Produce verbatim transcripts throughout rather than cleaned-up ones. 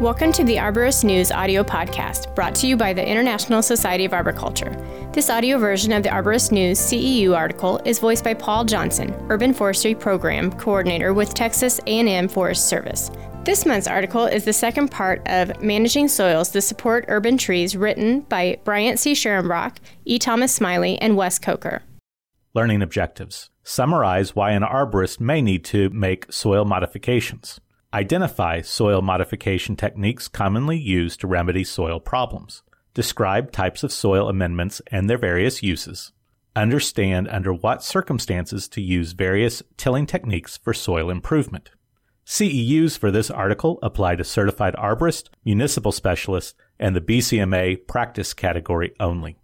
Welcome to the Arborist News audio podcast, brought to you by the International Society of Arboriculture. This audio version of the Arborist News C E U article is voiced by Paul Johnson, Urban Forestry Program Coordinator with Texas A and M Forest Service. This month's article is the second part of Managing Soils to Support Urban Trees, written by Bryant C. Sharonbrock, E. Thomas Smiley, and Wes Coker. Learning objectives. Summarize why an arborist may need to make soil modifications. Identify soil modification techniques commonly used to remedy soil problems. Describe types of soil amendments and their various uses. Understand under what circumstances to use various tilling techniques for soil improvement. C E Us for this article apply to certified arborists, municipal specialists, and the B C M A practice category only.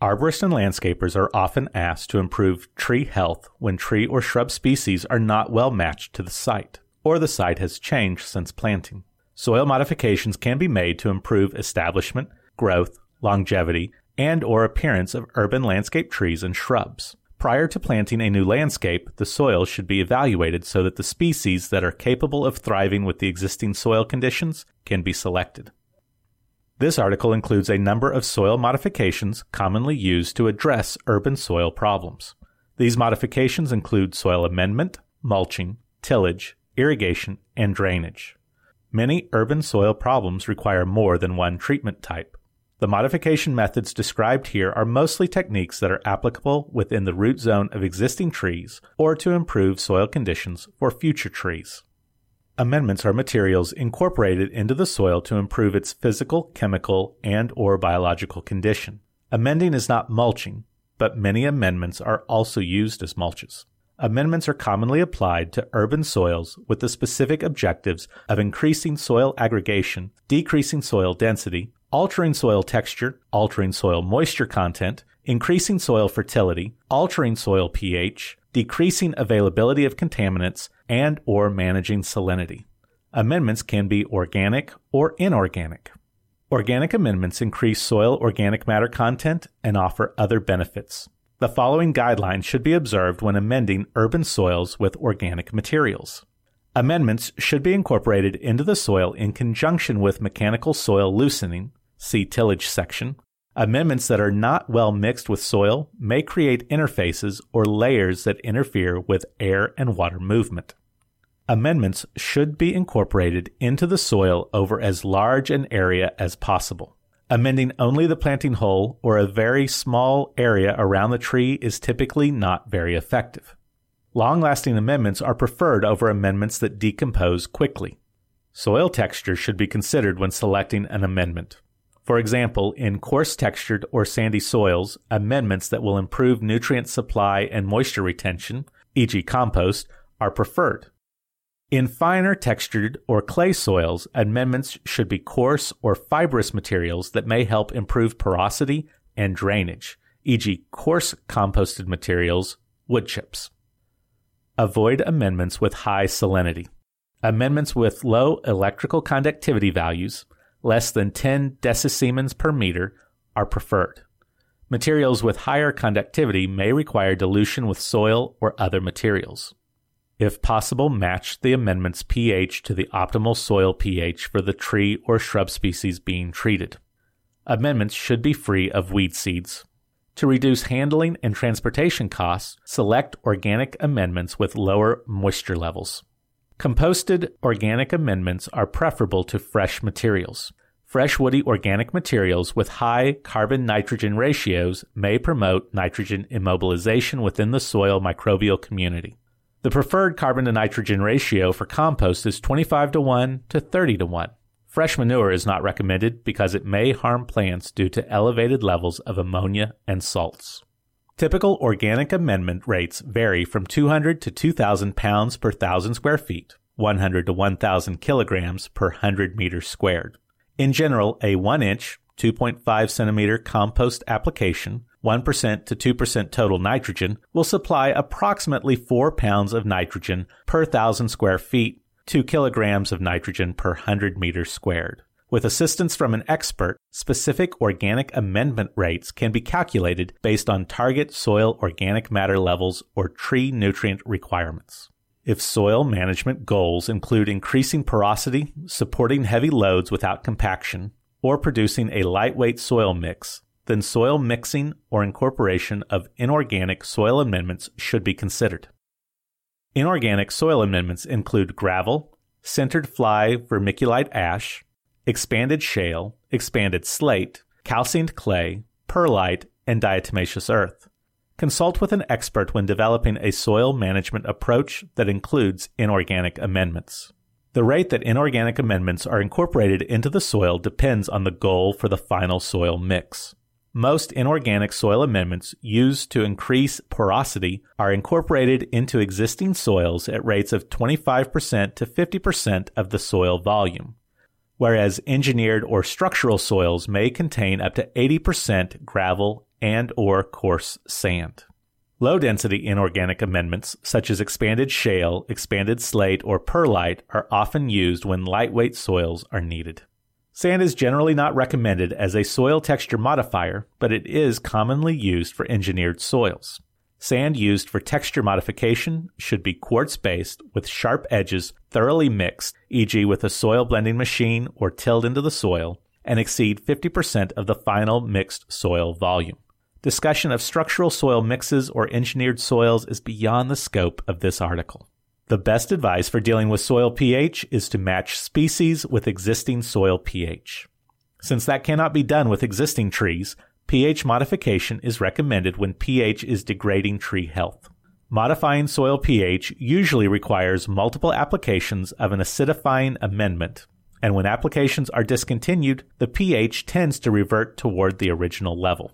Arborists and landscapers are often asked to improve tree health when tree or shrub species are not well matched to the site, or the site has changed since planting. Soil modifications can be made to improve establishment, growth, longevity, and or appearance of urban landscape trees and shrubs. Prior to planting a new landscape, the soil should be evaluated so that the species that are capable of thriving with the existing soil conditions can be selected. This article includes a number of soil modifications commonly used to address urban soil problems. These modifications include soil amendment, mulching, tillage, irrigation, and drainage. Many urban soil problems require more than one treatment type. The modification methods described here are mostly techniques that are applicable within the root zone of existing trees or to improve soil conditions for future trees. Amendments are materials incorporated into the soil to improve its physical, chemical, and or biological condition. Amending is not mulching, but many amendments are also used as mulches. Amendments are commonly applied to urban soils with the specific objectives of increasing soil aggregation, decreasing soil density, altering soil texture, altering soil moisture content, increasing soil fertility, altering soil pH, decreasing availability of contaminants, and or managing salinity. Amendments can be organic or inorganic. Organic amendments increase soil organic matter content and offer other benefits. The following guidelines should be observed when amending urban soils with organic materials. Amendments should be incorporated into the soil in conjunction with mechanical soil loosening, see tillage section. Amendments that are not well mixed with soil may create interfaces or layers that interfere with air and water movement. Amendments should be incorporated into the soil over as large an area as possible. Amending only the planting hole or a very small area around the tree is typically not very effective. Long-lasting amendments are preferred over amendments that decompose quickly. Soil texture should be considered when selecting an amendment. For example, in coarse-textured or sandy soils, amendments that will improve nutrient supply and moisture retention, for example compost, are preferred. In finer textured or clay soils, amendments should be coarse or fibrous materials that may help improve porosity and drainage, for example coarse composted materials, wood chips. Avoid amendments with high salinity. Amendments with low electrical conductivity values, less than ten deciSiemens per meter, are preferred. Materials with higher conductivity may require dilution with soil or other materials. If possible, match the amendment's pH to the optimal soil pH for the tree or shrub species being treated. Amendments should be free of weed seeds. To reduce handling and transportation costs, select organic amendments with lower moisture levels. Composted organic amendments are preferable to fresh materials. Fresh woody organic materials with high carbon-nitrogen ratios may promote nitrogen immobilization within the soil microbial community. The preferred carbon to nitrogen ratio for compost is twenty-five to one to thirty to one. Fresh manure is not recommended because it may harm plants due to elevated levels of ammonia and salts. Typical organic amendment rates vary from two hundred to two thousand pounds per thousand square feet, one hundred to one thousand kilograms per one hundred meters squared. In general, a one inch, two point five centimeter compost application, one percent to two percent total nitrogen, will supply approximately four pounds of nitrogen per thousand square feet, two kilograms of nitrogen per one hundred meters squared. With assistance from an expert, specific organic amendment rates can be calculated based on target soil organic matter levels or tree nutrient requirements. If soil management goals include increasing porosity, supporting heavy loads without compaction, or producing a lightweight soil mix, then soil mixing or incorporation of inorganic soil amendments should be considered. Inorganic soil amendments include gravel, centered fly vermiculite ash, expanded shale, expanded slate, calcined clay, perlite, and diatomaceous earth. Consult with an expert when developing a soil management approach that includes inorganic amendments. The rate that inorganic amendments are incorporated into the soil depends on the goal for the final soil mix. Most inorganic soil amendments used to increase porosity are incorporated into existing soils at rates of twenty-five percent to fifty percent of the soil volume, whereas engineered or structural soils may contain up to eighty percent gravel and or coarse sand. Low-density inorganic amendments, such as expanded shale, expanded slate, or perlite, are often used when lightweight soils are needed. Sand is generally not recommended as a soil texture modifier, but it is commonly used for engineered soils. Sand used for texture modification should be quartz-based with sharp edges thoroughly mixed, for example with a soil blending machine or tilled into the soil, and exceed fifty percent of the final mixed soil volume. Discussion of structural soil mixes or engineered soils is beyond the scope of this article. The best advice for dealing with soil pH is to match species with existing soil pH. Since that cannot be done with existing trees, pH modification is recommended when pH is degrading tree health. Modifying soil pH usually requires multiple applications of an acidifying amendment, and when applications are discontinued, the pH tends to revert toward the original level.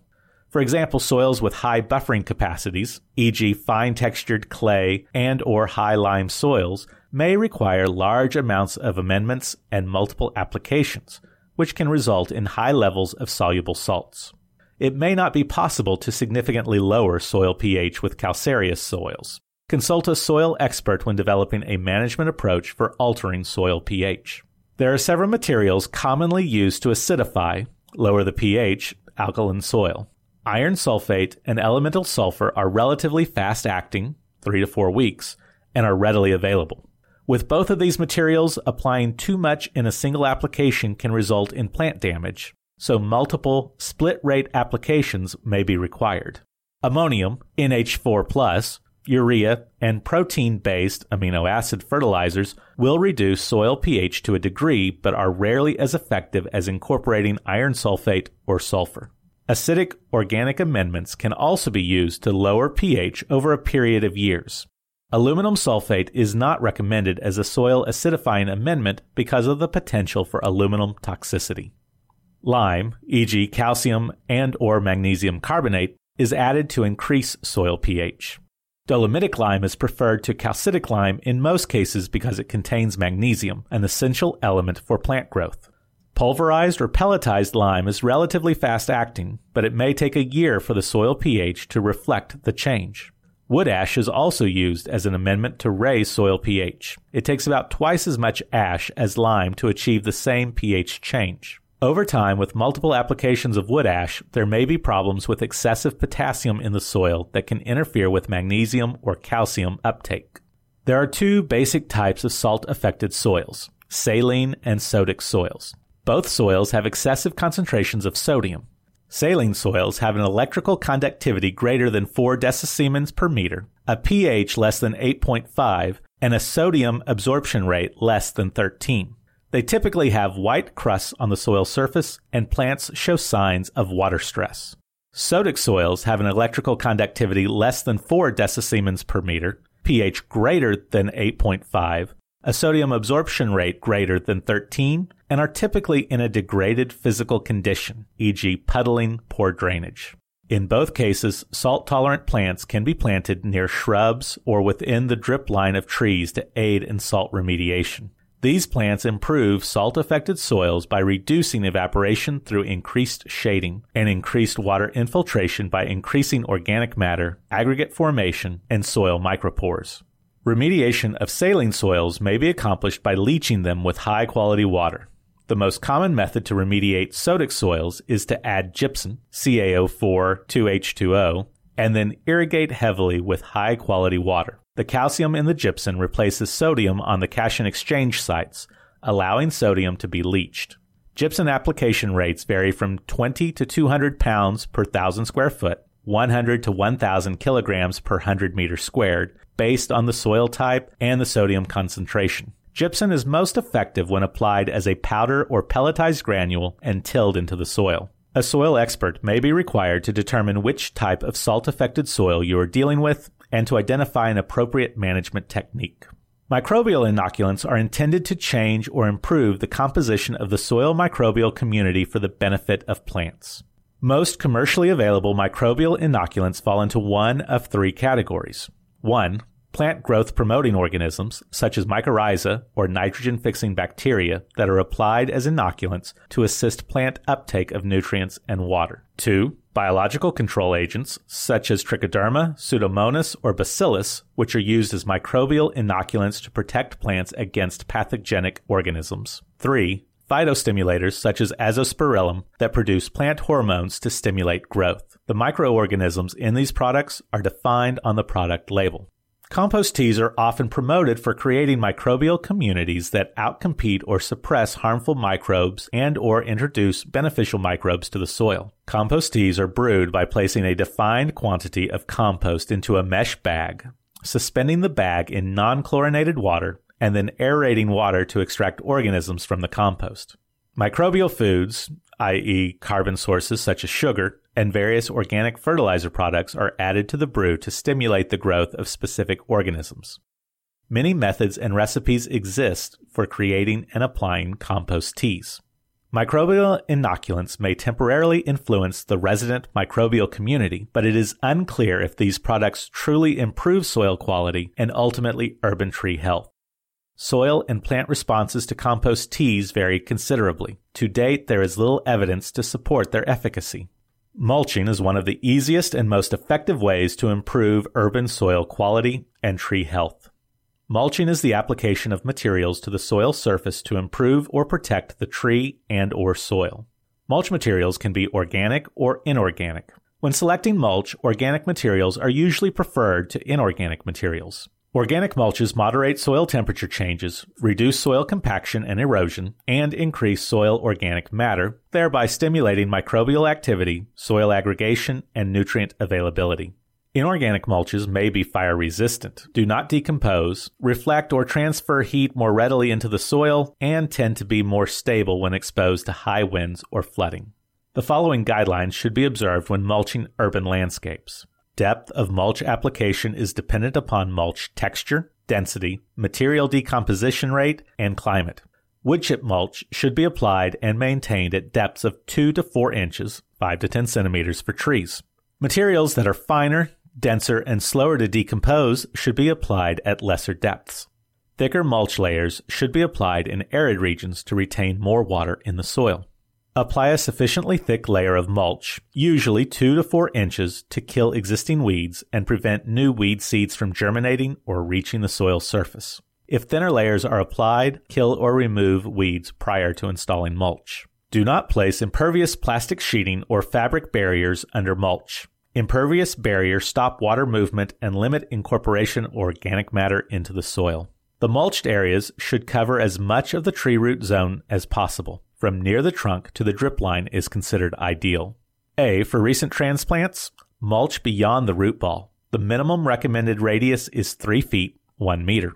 For example, soils with high buffering capacities, for example fine-textured clay and or high lime soils, may require large amounts of amendments and multiple applications, which can result in high levels of soluble salts. It may not be possible to significantly lower soil pH with calcareous soils. Consult a soil expert when developing a management approach for altering soil pH. There are several materials commonly used to acidify, lower the pH, alkaline soil. Iron sulfate and elemental sulfur are relatively fast-acting, three to four weeks, and are readily available. With both of these materials, applying too much in a single application can result in plant damage, so multiple split-rate applications may be required. Ammonium, N H four plus, urea, and protein-based amino acid fertilizers will reduce soil pH to a degree but are rarely as effective as incorporating iron sulfate or sulfur. Acidic organic amendments can also be used to lower pH over a period of years. Aluminum sulfate is not recommended as a soil acidifying amendment because of the potential for aluminum toxicity. Lime, for example calcium and or magnesium carbonate, is added to increase soil pH. Dolomitic lime is preferred to calcitic lime in most cases because it contains magnesium, an essential element for plant growth. Pulverized or pelletized lime is relatively fast-acting, but it may take a year for the soil pH to reflect the change. Wood ash is also used as an amendment to raise soil pH. It takes about twice as much ash as lime to achieve the same pH change. Over time, with multiple applications of wood ash, there may be problems with excessive potassium in the soil that can interfere with magnesium or calcium uptake. There are two basic types of salt-affected soils, saline and sodic soils. Both soils have excessive concentrations of sodium. Saline soils have an electrical conductivity greater than four decisiemens per meter, a pH less than eight point five, and a sodium absorption rate less than thirteen. They typically have white crusts on the soil surface, and plants show signs of water stress. Sodic soils have an electrical conductivity less than four decisiemens per meter, pH greater than eight point five, a sodium absorption rate greater than thirteen, and are typically in a degraded physical condition, for example puddling, poor drainage. In both cases, salt-tolerant plants can be planted near shrubs or within the drip line of trees to aid in salt remediation. These plants improve salt-affected soils by reducing evaporation through increased shading and increased water infiltration by increasing organic matter, aggregate formation, and soil micropores. Remediation of saline soils may be accomplished by leaching them with high-quality water. The most common method to remediate sodic soils is to add gypsum, C A O four, two H two O, and then irrigate heavily with high-quality water. The calcium in the gypsum replaces sodium on the cation exchange sites, allowing sodium to be leached. Gypsum application rates vary from twenty to two hundred pounds per thousand square foot, one hundred to one thousand kilograms per one hundred meters squared, based on the soil type and the sodium concentration. Gypsum is most effective when applied as a powder or pelletized granule and tilled into the soil. A soil expert may be required to determine which type of salt-affected soil you are dealing with and to identify an appropriate management technique. Microbial inoculants are intended to change or improve the composition of the soil microbial community for the benefit of plants. Most commercially available microbial inoculants fall into one of three categories. one. Plant growth-promoting organisms, such as mycorrhiza or nitrogen-fixing bacteria, that are applied as inoculants to assist plant uptake of nutrients and water. two. Biological control agents, such as Trichoderma, Pseudomonas, or Bacillus, which are used as microbial inoculants to protect plants against pathogenic organisms. three. Phytostimulators, such as Azospirillum, that produce plant hormones to stimulate growth. The microorganisms in these products are defined on the product label. Compost teas are often promoted for creating microbial communities that outcompete or suppress harmful microbes and or introduce beneficial microbes to the soil. Compost teas are brewed by placing a defined quantity of compost into a mesh bag, suspending the bag in non-chlorinated water, and then aerating water to extract organisms from the compost. Microbial foods, that is carbon sources such as sugar, and various organic fertilizer products are added to the brew to stimulate the growth of specific organisms. Many methods and recipes exist for creating and applying compost teas. Microbial inoculants may temporarily influence the resident microbial community, but it is unclear if these products truly improve soil quality and ultimately urban tree health. Soil and plant responses to compost teas vary considerably. To date, there is little evidence to support their efficacy. Mulching is one of the easiest and most effective ways to improve urban soil quality and tree health. Mulching is the application of materials to the soil surface to improve or protect the tree and or soil. Mulch materials can be organic or inorganic. When selecting mulch, organic materials are usually preferred to inorganic materials. Organic mulches moderate soil temperature changes, reduce soil compaction and erosion, and increase soil organic matter, thereby stimulating microbial activity, soil aggregation, and nutrient availability. Inorganic mulches may be fire resistant, do not decompose, reflect or transfer heat more readily into the soil, and tend to be more stable when exposed to high winds or flooding. The following guidelines should be observed when mulching urban landscapes. Depth of mulch application is dependent upon mulch texture, density, material decomposition rate, and climate. Wood chip mulch should be applied and maintained at depths of two to four inches, five to ten centimeters for trees. Materials that are finer, denser, and slower to decompose should be applied at lesser depths. Thicker mulch layers should be applied in arid regions to retain more water in the soil. Apply a sufficiently thick layer of mulch, usually two to four inches, to kill existing weeds and prevent new weed seeds from germinating or reaching the soil surface. If thinner layers are applied, kill or remove weeds prior to installing mulch. Do not place impervious plastic sheeting or fabric barriers under mulch. Impervious barriers stop water movement and limit incorporation of organic matter into the soil. The mulched areas should cover as much of the tree root zone as possible. From near the trunk to the drip line is considered ideal. A. For recent transplants, mulch beyond the root ball. The minimum recommended radius is three feet, one meter.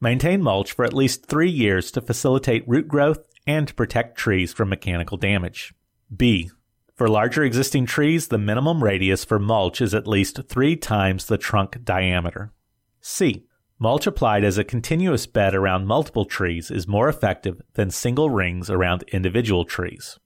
Maintain mulch for at least three years to facilitate root growth and to protect trees from mechanical damage. B. For larger existing trees, the minimum radius for mulch is at least three times the trunk diameter. C. Mulch applied as a continuous bed around multiple trees is more effective than single rings around individual trees.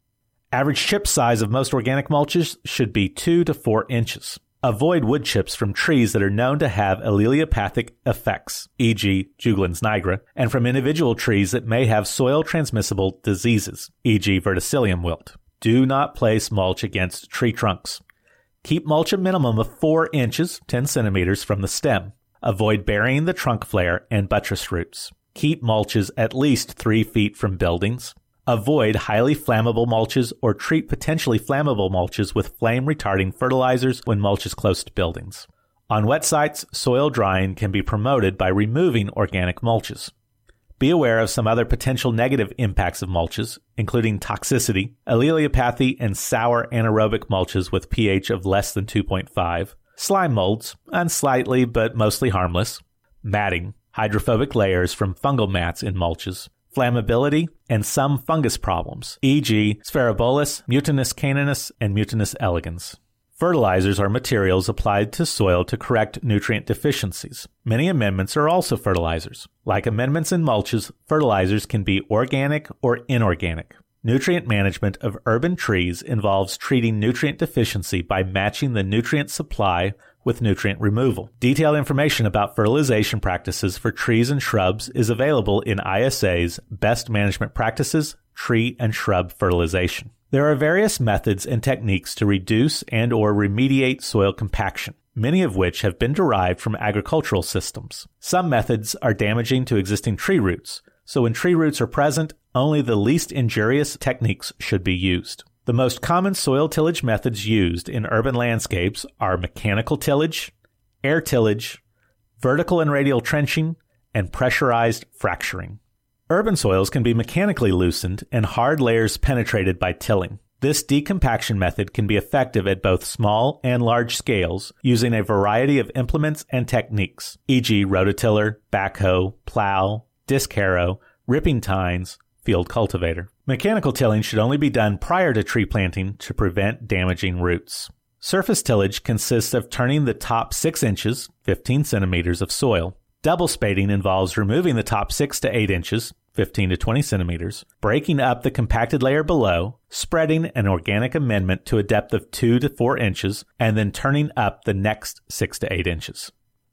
Average chip size of most organic mulches should be two to four inches. Avoid wood chips from trees that are known to have allelopathic effects, for example Juglans nigra, and from individual trees that may have soil-transmissible diseases, for example Verticillium wilt. Do not place mulch against tree trunks. Keep mulch a minimum of four inches, ten centimeters, from the stem. Avoid burying the trunk flare and buttress roots. Keep mulches at least three feet from buildings. Avoid highly flammable mulches or treat potentially flammable mulches with flame-retarding fertilizers when mulch is close to buildings. On wet sites, soil drying can be promoted by removing organic mulches. Be aware of some other potential negative impacts of mulches, including toxicity, allelopathy, and sour anaerobic mulches with pH of less than two point five, slime molds, unslightly but mostly harmless, matting, hydrophobic layers from fungal mats in mulches, flammability, and some fungus problems, for example. Sphaerobolus, Mutinus caninus, and Mutinus elegans. Fertilizers are materials applied to soil to correct nutrient deficiencies. Many amendments are also fertilizers. Like amendments in mulches, fertilizers can be organic or inorganic. Nutrient management of urban trees involves treating nutrient deficiency by matching the nutrient supply with nutrient removal. Detailed information about fertilization practices for trees and shrubs is available in I S A's Best Management Practices, Tree and Shrub Fertilization. There are various methods and techniques to reduce and or remediate soil compaction, many of which have been derived from agricultural systems. Some methods are damaging to existing tree roots, so when tree roots are present, only the least injurious techniques should be used. The most common soil tillage methods used in urban landscapes are mechanical tillage, air tillage, vertical and radial trenching, and pressurized fracturing. Urban soils can be mechanically loosened and hard layers penetrated by tilling. This decompaction method can be effective at both small and large scales using a variety of implements and techniques, for example, rototiller, backhoe, plow, disc harrow, ripping tines, field cultivator. Mechanical tilling should only be done prior to tree planting to prevent damaging roots. Surface tillage consists of turning the top six inches, fifteen centimeters of soil. Double spading involves removing the top six to eight inches, fifteen to twenty centimeters, breaking up the compacted layer below, spreading an organic amendment to a depth of two to four inches, and then turning up the next six to eight inches.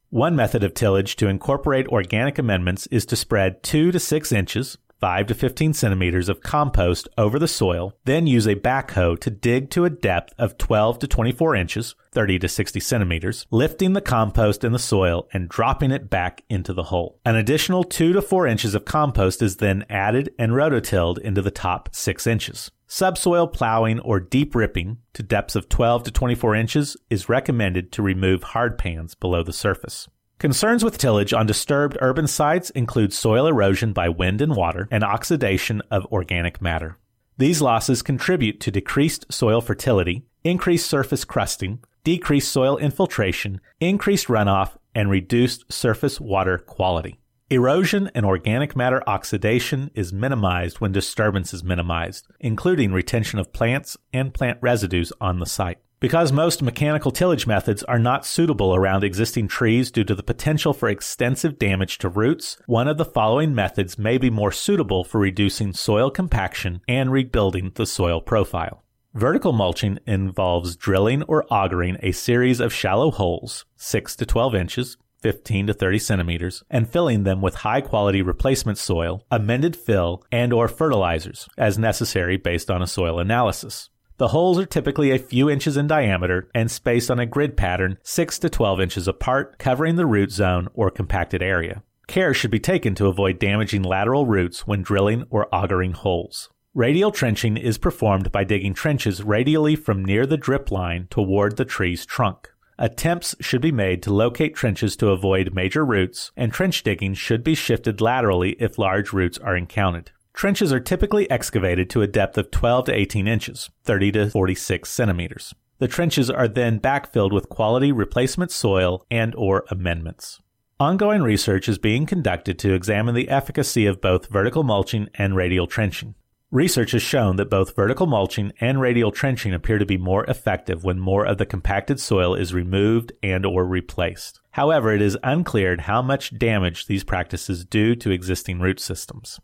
One method of tillage to incorporate organic amendments is to spread two to six inches, five to fifteen centimeters of compost over the soil, then use a backhoe to dig to a depth of twelve to twenty-four inches, thirty to sixty centimeters, lifting the compost in the soil and dropping it back into the hole. An additional two to four inches of compost is then added and rototilled into the top six inches. Subsoil plowing or deep ripping to depths of twelve to twenty-four inches is recommended to remove hard pans below the surface. Concerns with tillage on disturbed urban sites include soil erosion by wind and water and oxidation of organic matter. These losses contribute to decreased soil fertility, increased surface crusting, decreased soil infiltration, increased runoff, and reduced surface water quality. Erosion and organic matter oxidation is minimized when disturbance is minimized, including retention of plants and plant residues on the site. Because most mechanical tillage methods are not suitable around existing trees due to the potential for extensive damage to roots, one of the following methods may be more suitable for reducing soil compaction and rebuilding the soil profile. Vertical mulching involves drilling or augering a series of shallow holes, six to twelve inches, fifteen to thirty centimeters, and filling them with high-quality replacement soil, amended fill, and or fertilizers as necessary based on a soil analysis. The holes are typically a few inches in diameter and spaced on a grid pattern six to twelve inches apart, covering the root zone or compacted area. Care should be taken to avoid damaging lateral roots when drilling or augering holes. Radial trenching is performed by digging trenches radially from near the drip line toward the tree's trunk. Attempts should be made to locate trenches to avoid major roots, and trench digging should be shifted laterally if large roots are encountered. Trenches are typically excavated to a depth of twelve to eighteen inches, thirty to forty-six centimeters. The trenches are then backfilled with quality replacement soil and or amendments. Ongoing research is being conducted to examine the efficacy of both vertical mulching and radial trenching. Research has shown that both vertical mulching and radial trenching appear to be more effective when more of the compacted soil is removed and or replaced. However, it is unclear how much damage these practices do to existing root systems.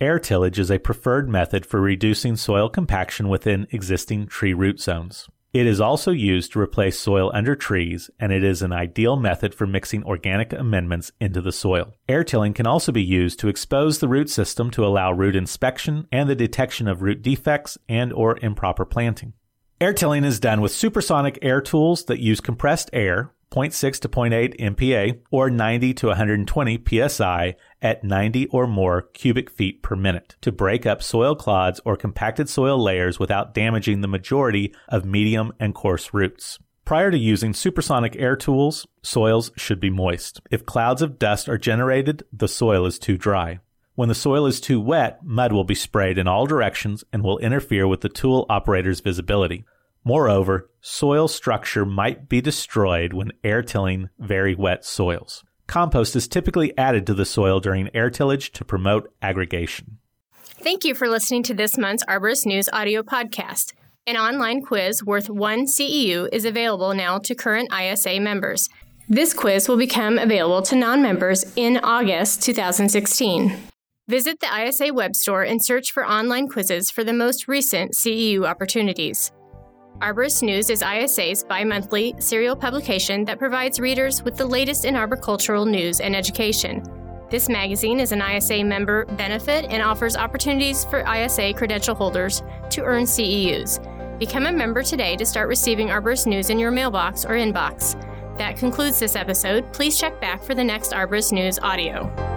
Air tillage is a preferred method for reducing soil compaction within existing tree root zones. It is also used to replace soil under trees, and it is an ideal method for mixing organic amendments into the soil. Air tilling can also be used to expose the root system to allow root inspection and the detection of root defects and or improper planting. Air tilling is done with supersonic air tools that use compressed air, zero point six to zero point eight M P A, or ninety to one hundred twenty P S I at ninety or more cubic feet per minute to break up soil clods or compacted soil layers without damaging the majority of medium and coarse roots. Prior to using supersonic air tools, soils should be moist. If clouds of dust are generated, the soil is too dry. When the soil is too wet, mud will be sprayed in all directions and will interfere with the tool operator's visibility. Moreover, soil structure might be destroyed when air tilling very wet soils. Compost is typically added to the soil during air tillage to promote aggregation. Thank you for listening to this month's Arborist News audio podcast. An online quiz worth one C E U is available now to current I S A members. This quiz will become available to non-members in August two thousand sixteen. Visit the I S A web store and search for online quizzes for the most recent C E U opportunities. Arborist News is I S A's bi-monthly serial publication that provides readers with the latest in arboricultural news and education. This magazine is an I S A member benefit and offers opportunities for I S A credential holders to earn C E Us. Become a member today to start receiving Arborist News in your mailbox or inbox. That concludes this episode. Please check back for the next Arborist News audio.